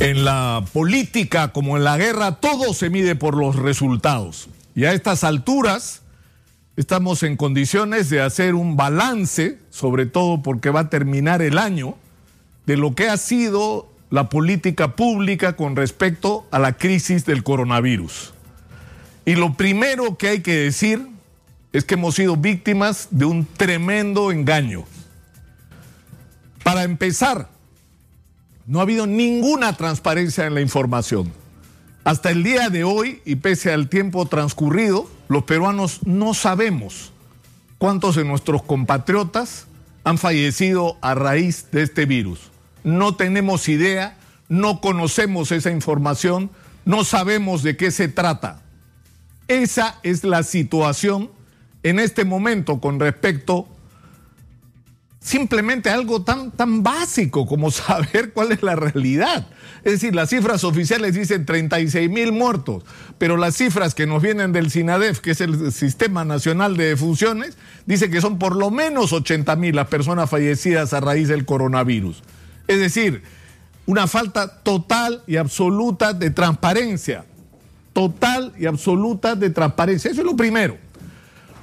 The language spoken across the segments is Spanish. En la política, como en la guerra, todo se mide por los resultados. Y a estas alturas estamos en condiciones de hacer un balance, sobre todo porque va a terminar el año, de lo que ha sido la política pública con respecto a la crisis del coronavirus. Y lo primero que hay que decir es que hemos sido víctimas de un tremendo engaño. Para empezar, no ha habido ninguna transparencia en la información. Hasta el día de hoy, y pese al tiempo transcurrido, los peruanos no sabemos cuántos de nuestros compatriotas han fallecido a raíz de este virus. No tenemos idea, no conocemos esa información, no sabemos de qué se trata. Esa es la situación en este momento con respecto simplemente a algo tan básico como saber cuál es la realidad. Es decir, las cifras oficiales dicen 36.000 muertos, pero las cifras que nos vienen del Sinadef, que es el Sistema Nacional de Defunciones, dice que son por lo menos 80.000 las personas fallecidas a raíz del coronavirus. Es decir, una falta total y absoluta de transparencia. Total y absoluta de transparencia. Eso es lo primero.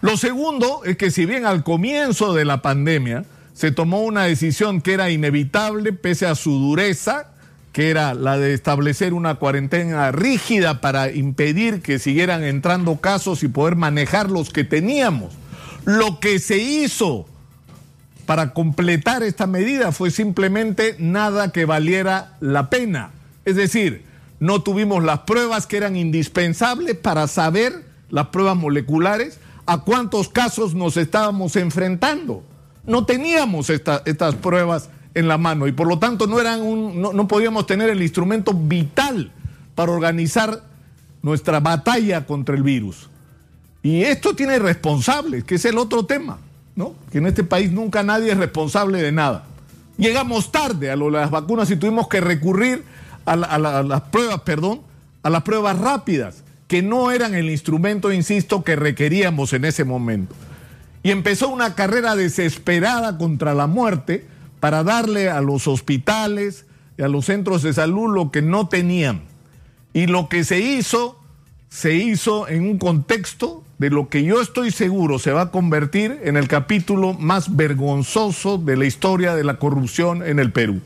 Lo segundo es que si bien al comienzo de la pandemia se tomó una decisión que era inevitable, pese a su dureza, que era la de establecer una cuarentena rígida para impedir que siguieran entrando casos y poder manejar los que teníamos, lo que se hizo para completar esta medida fue simplemente nada que valiera la pena. Es decir, no tuvimos las pruebas que eran indispensables para saber, las pruebas moleculares, a cuántos casos nos estábamos enfrentando. No teníamos estas pruebas en la mano y por lo tanto no podíamos tener el instrumento vital para organizar nuestra batalla contra el virus. Y esto tiene responsables, que es el otro tema, ¿no? Que en este país nunca nadie es responsable de nada. Llegamos tarde a las vacunas y tuvimos que recurrir a las pruebas rápidas, que no eran el instrumento, insisto, que requeríamos en ese momento. Y empezó una carrera desesperada contra la muerte para darle a los hospitales y a los centros de salud lo que no tenían. Y lo que se hizo en un contexto de lo que yo estoy seguro se va a convertir en el capítulo más vergonzoso de la historia de la corrupción en el Perú.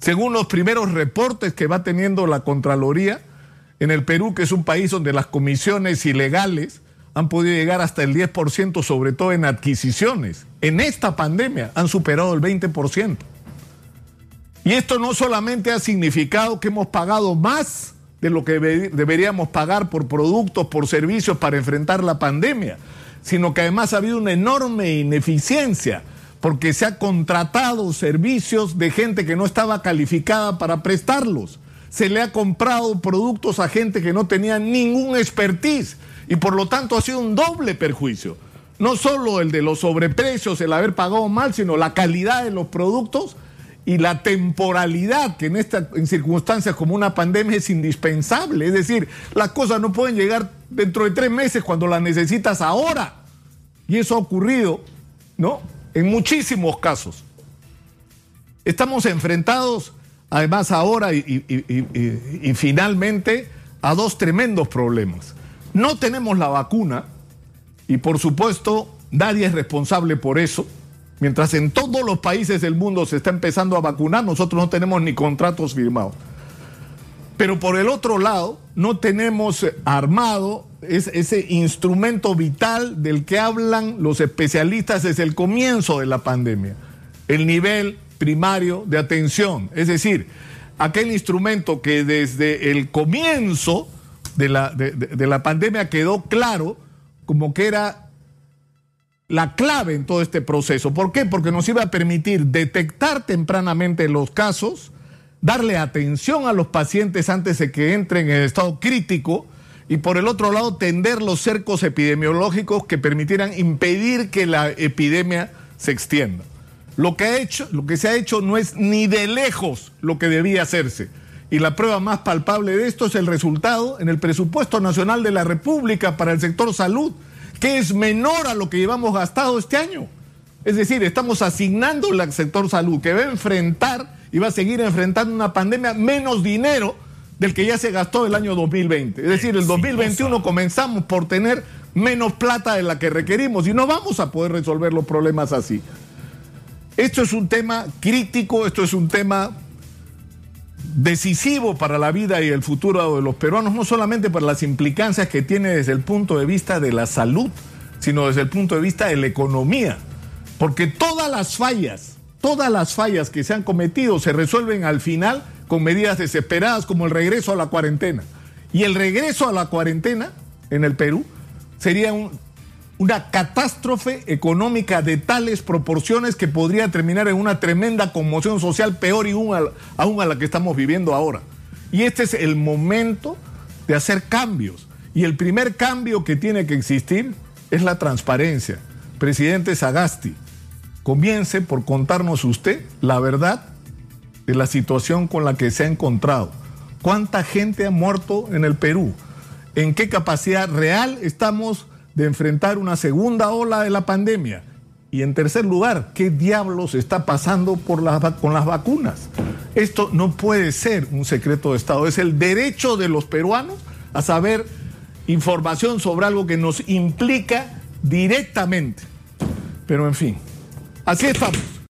Según los primeros reportes que va teniendo la Contraloría, en el Perú, que es un país donde las comisiones ilegales han podido llegar hasta el 10%, sobre todo en adquisiciones, en esta pandemia han superado el 20%. Y esto no solamente ha significado que hemos pagado más de lo que deberíamos pagar por productos, por servicios para enfrentar la pandemia, sino que además ha habido una enorme ineficiencia porque se ha contratado servicios de gente que no estaba calificada para prestarlos. Se le ha comprado productos a gente que no tenía ningún expertise y por lo tanto ha sido un doble perjuicio. No solo el de los sobreprecios, el haber pagado mal, sino la calidad de los productos y la temporalidad, que en circunstancias como una pandemia es indispensable. Es decir, las cosas no pueden llegar dentro de 3 meses cuando las necesitas ahora. Y eso ha ocurrido, ¿no?, en muchísimos casos. Estamos enfrentados, además ahora y finalmente, a 2 tremendos problemas. No tenemos la vacuna y por supuesto nadie es responsable por eso. Mientras en todos los países del mundo se está empezando a vacunar, nosotros no tenemos ni contratos firmados. Pero por el otro lado, no tenemos armado ese instrumento vital del que hablan los especialistas desde el comienzo de la pandemia. El nivel primario de atención, es decir, aquel instrumento que desde el comienzo de la pandemia quedó claro como que era la clave en todo este proceso. ¿Por qué? Porque nos iba a permitir detectar tempranamente los casos, darle atención a los pacientes antes de que entren en estado crítico y por el otro lado tender los cercos epidemiológicos que permitieran impedir que la epidemia se extienda. Lo que se ha hecho no es ni de lejos lo que debía hacerse. Y la prueba más palpable de esto es el resultado en el presupuesto nacional de la República para el sector salud, que es menor a lo que llevamos gastado este año. Es decir, estamos asignando al sector salud, que va a enfrentar iba a seguir enfrentando una pandemia, menos dinero del que ya se gastó el año 2020. Es decir, el 2021 comenzamos por tener menos plata de la que requerimos y no vamos a poder resolver los problemas así. Esto es un tema crítico, esto es un tema decisivo para la vida y el futuro de los peruanos, no solamente por las implicancias que tiene desde el punto de vista de la salud, sino desde el punto de vista de la economía, porque todas las fallas que se han cometido se resuelven al final con medidas desesperadas como el regreso a la cuarentena. Y el regreso a la cuarentena en el Perú sería una catástrofe económica de tales proporciones que podría terminar en una tremenda conmoción social, peor y aún a la que estamos viviendo ahora. Y este es el momento de hacer cambios. Y el primer cambio que tiene que existir es la transparencia. Presidente Sagasti, comience por contarnos usted la verdad de la situación con la que se ha encontrado. ¿Cuánta gente ha muerto en el Perú? ¿En qué capacidad real estamos de enfrentar una segunda ola de la pandemia? Y en tercer lugar, ¿qué diablos está pasando con las vacunas? Esto no puede ser un secreto de Estado. Es el derecho de los peruanos a saber información sobre algo que nos implica directamente. Pero en fin, así estamos.